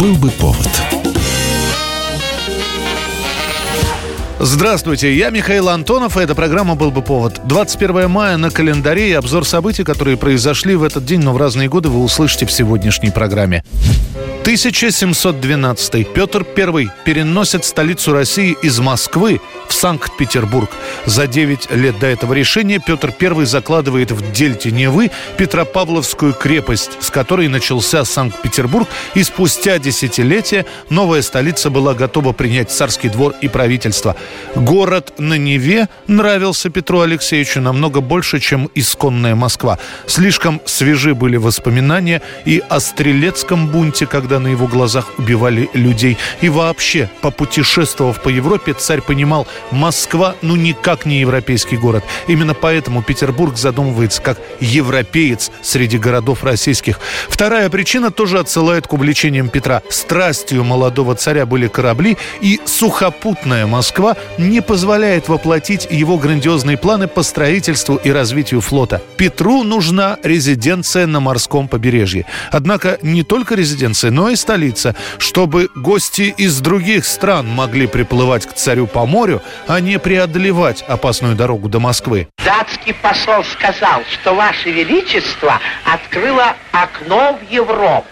«Был бы повод». Здравствуйте, я Михаил Антонов, и эта программа «Был бы повод». 21 мая на календаре и обзор событий, которые произошли в этот день, но в разные годы, вы услышите в сегодняшней программе. 1712. Петр I переносит столицу России из Москвы в Санкт-Петербург. За 9 лет до этого решения Петр I закладывает в дельте Невы Петропавловскую крепость, с которой начался Санкт-Петербург, и спустя десятилетия новая столица была готова принять царский двор и правительство. Город на Неве нравился Петру Алексеевичу намного больше, чем исконная Москва. Слишком свежи были воспоминания и о стрелецком бунте, когда на его глазах убивали людей. И вообще, попутешествовав по Европе, царь понимал, Москва ну никак не европейский город. Именно поэтому Петербург задумывается как европеец среди городов российских. Вторая причина тоже отсылает к увлечениям Петра. Страстью молодого царя были корабли, и сухопутная Москва не позволяет воплотить его грандиозные планы по строительству и развитию флота. Петру нужна резиденция на морском побережье. Однако не только резиденция, но и столица, чтобы гости из других стран могли приплывать к царю по морю, а не преодолевать опасную дорогу до Москвы. Датский посол сказал, что Ваше Величество открыло окно в Европу.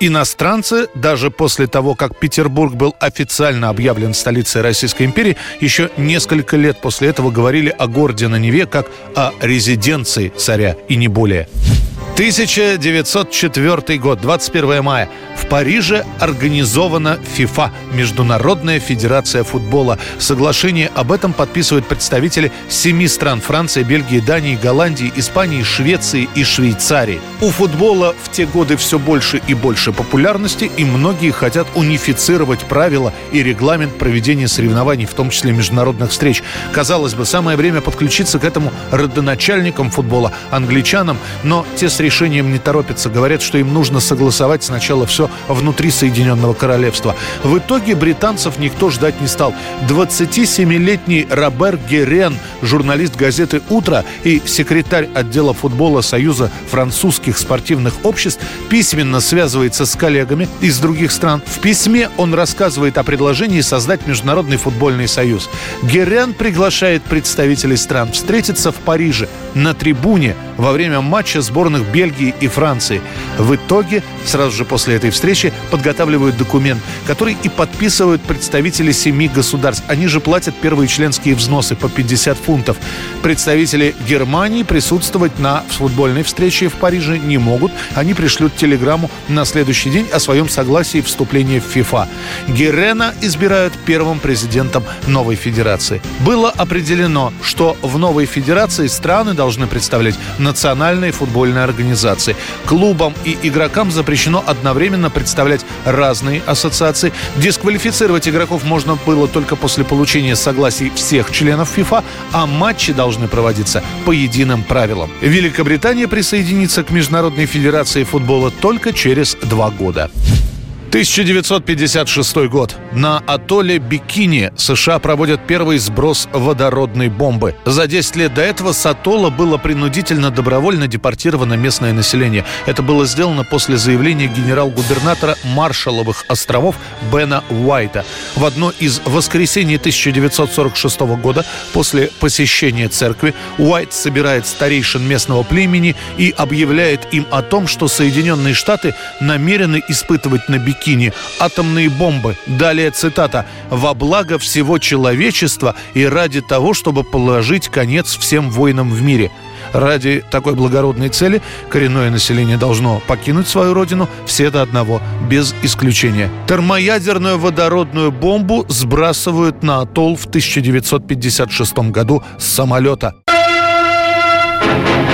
Иностранцы, даже после того, как Петербург был официально объявлен столицей Российской империи, еще несколько лет после этого говорили о городе на Неве как о резиденции царя и не более. 1904 год, 21 мая. В Париже организована ФИФА, Международная федерация футбола. Соглашение об этом подписывают представители 7 стран: Франции, Бельгии, Дании, Голландии, Испании, Швеции и Швейцарии. У футбола в те годы все больше и больше популярности, и многие хотят унифицировать правила и регламент проведения соревнований, в том числе международных встреч. Казалось бы, самое время подключиться к этому родоначальникам футбола, англичанам, но те с решением не торопятся. Говорят, что им нужно согласовать сначала все внутри Соединенного Королевства. В итоге британцев никто ждать не стал. 27-летний Робер Герен, журналист газеты «Утро» и секретарь отдела футбола Союза французских спортивных обществ, письменно связывается с коллегами из других стран. В письме он рассказывает о предложении создать Международный футбольный союз. Герен приглашает представителей стран встретиться в Париже на трибуне во время матча сборных Бельгии и Франции. В итоге, сразу же после этой встречи, подготавливают документ, который и подписывают представители 7 государств. Они же платят первые членские взносы по 50 фунтов. Представители Германии присутствовать на футбольной встрече в Париже не могут. Они пришлют телеграмму на следующий день о своем согласии вступления в ФИФА. Герена избирают первым президентом новой федерации. Было определено, что в новой федерации страны должны представлять национальные футбольные организации. Клубам и игрокам запрещено одновременно представлять разные ассоциации. Дисквалифицировать игроков можно было только после получения согласий всех членов ФИФА, а матчи должны проводиться по единым правилам. Великобритания присоединится к Международной федерации футбола только через 2 года. 1956 год. На атолле Бикини США проводят первый сброс водородной бомбы. За 10 лет до этого с атолла было принудительно добровольно депортировано местное население. Это было сделано после заявления генерал-губернатора Маршалловых островов Бена Уайта. В одно из воскресений 1946 года после посещения церкви Уайт собирает старейшин местного племени и объявляет им о том, что Соединенные Штаты намерены испытывать на Бикини атомные бомбы. Далее цитата: «Во благо всего человечества и ради того, чтобы положить конец всем войнам в мире». Ради такой благородной цели коренное население должно покинуть свою родину, все до одного, без исключения. Термоядерную водородную бомбу сбрасывают на атолл в 1956 году с самолета.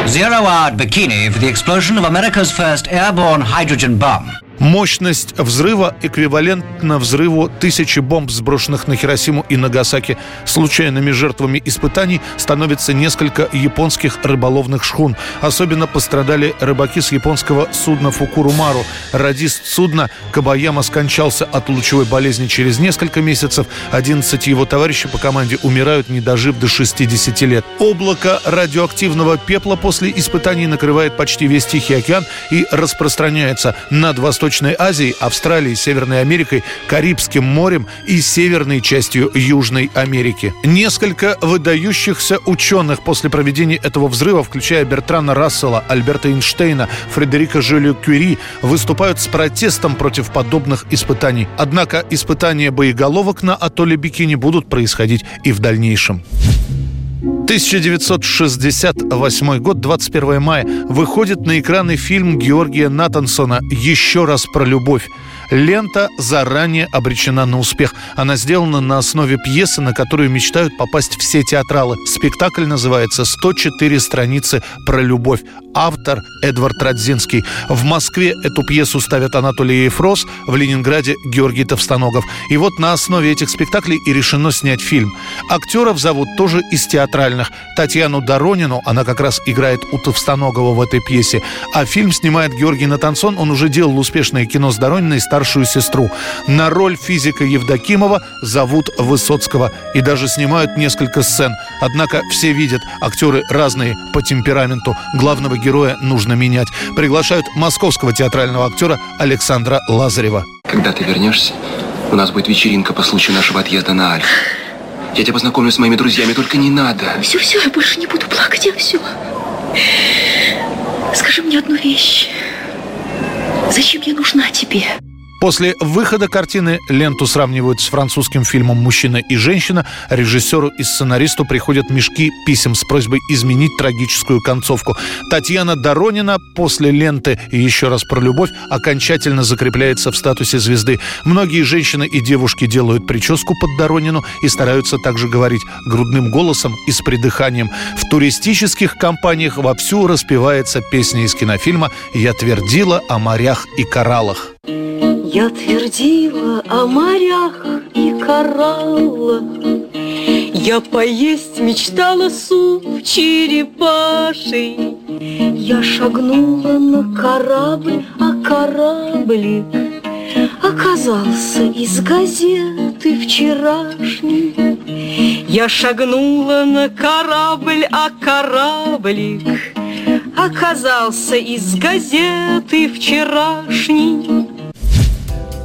Zero hour Bikini for the explosion of America's first airborne hydrogen bomb. Мощность взрыва эквивалентна взрыву 1000 бомб, сброшенных на Хиросиму и Нагасаки. Случайными жертвами испытаний становится несколько японских рыболовных шхун. Особенно пострадали рыбаки с японского судна «Фукурумару». Радист судна Кабаяма скончался от лучевой болезни через несколько месяцев. 11 его товарищей по команде умирают, не дожив до 60 лет. Облако радиоактивного пепла после испытаний накрывает почти весь Тихий океан и распространяется над Восточной Азией, Австралией, Северной Америкой, Карибским морем и северной частью Южной Америки. Несколько выдающихся ученых после проведения этого взрыва, включая Бертрана Рассела, Альберта Эйнштейна, Фредерика Жюлю Кюри, выступают с протестом против подобных испытаний. Однако испытания боеголовок на атолле Бикини будут происходить и в дальнейшем. 1968 год, 21 мая. Выходит на экраны фильм Георгия Натансона «Ещё раз про любовь». Лента заранее обречена на успех. Она сделана на основе пьесы, на которую мечтают попасть все театралы. Спектакль называется «104 страницы про любовь». Автор Эдвард Радзинский. В Москве эту пьесу ставят Анатолий Ефрос, в Ленинграде Георгий Товстоногов. И вот на основе этих спектаклей и решено снять фильм. Актеров зовут тоже из театральных. Татьяну Доронину, она как раз играет у Товстоногова в этой пьесе. А фильм снимает Георгий Натансон, он уже делал успешное кино с Дорониной, старшую сестру. На роль физика Евдокимова зовут Высоцкого. И даже снимают несколько сцен. Однако все видят, актеры разные по темпераменту. Главного героя нужно менять. Приглашают московского театрального актера Александра Лазарева. Когда ты вернешься, у нас будет вечеринка по случаю нашего отъезда на Альф. Я тебя познакомлю с моими друзьями, только не надо. Все, я больше не буду плакать, я все. Скажи мне одну вещь. Зачем я нужна тебе? После выхода картины ленту сравнивают с французским фильмом «Мужчина и женщина». Режиссеру и сценаристу приходят мешки писем с просьбой изменить трагическую концовку. Татьяна Доронина после ленты «Еще раз про любовь» окончательно закрепляется в статусе звезды. Многие женщины и девушки делают прическу под Доронину и стараются также говорить грудным голосом и с придыханием. В туристических компаниях вовсю распевается песня из кинофильма «Я твердила о морях и кораллах». Я твердила о морях и кораллах, я поесть мечтала суп черепаший, я шагнула на корабль, а кораблик оказался из газеты вчерашней. Я шагнула на корабль, а кораблик оказался из газеты вчерашней.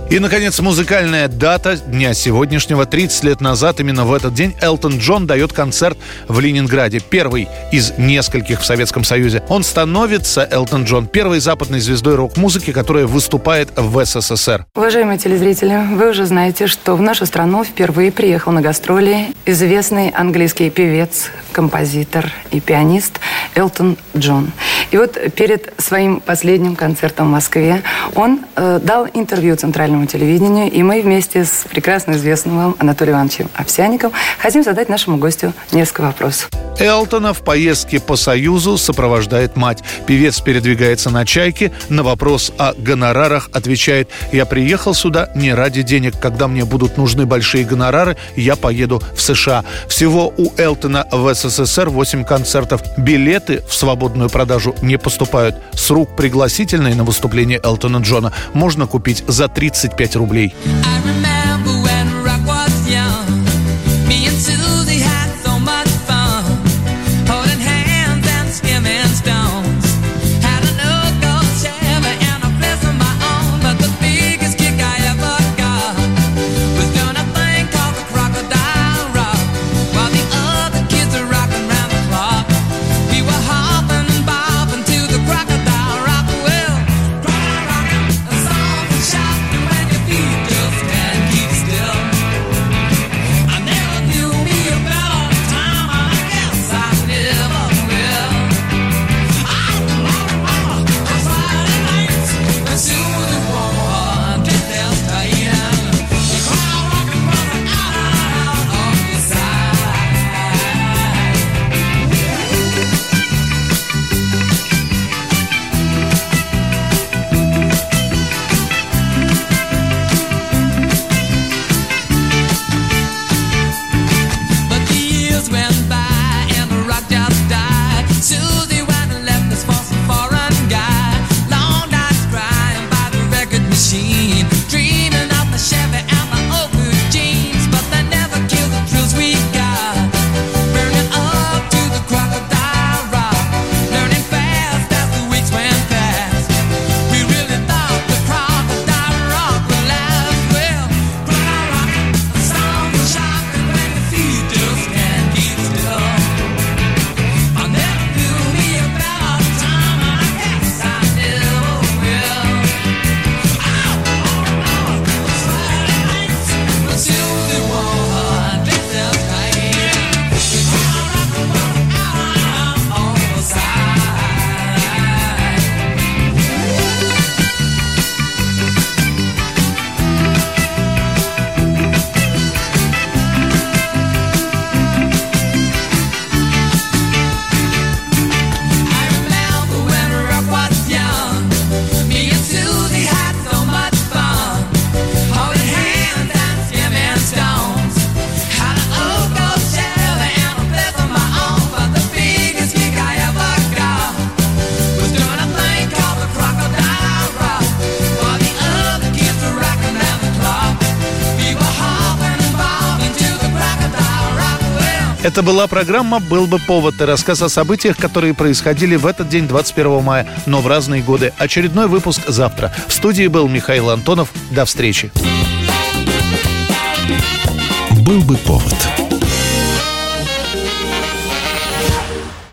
И, наконец, музыкальная дата дня сегодняшнего. 30 лет назад, именно в этот день, Элтон Джон дает концерт в Ленинграде. Первый из нескольких в Советском Союзе. Он становится, Элтон Джон, первой западной звездой рок-музыки, которая выступает в СССР. Уважаемые телезрители, вы уже знаете, что в нашу страну впервые приехал на гастроли известный английский певец, композитор и пианист Элтон Джон. И вот перед своим последним концертом в Москве он дал интервью Центральному телевидению, и мы вместе с прекрасно известным вам Анатолием Ивановичем Овсянниковым хотим задать нашему гостю несколько вопросов. Элтона в поездке по Союзу сопровождает мать. Певец передвигается на «Чайке». На вопрос о гонорарах отвечает: «Я приехал сюда не ради денег. Когда мне будут нужны большие гонорары, я поеду в США». Всего у Элтона в СССР 8 концертов. Билеты в свободную продажу не поступают. С рук пригласительные на выступление Элтона Джона можно купить за 35 рублей. Это была программа «Был бы повод» и рассказ о событиях, которые происходили в этот день, 21 мая, но в разные годы. Очередной выпуск завтра. В студии был Михаил Антонов. До встречи. «Был бы повод».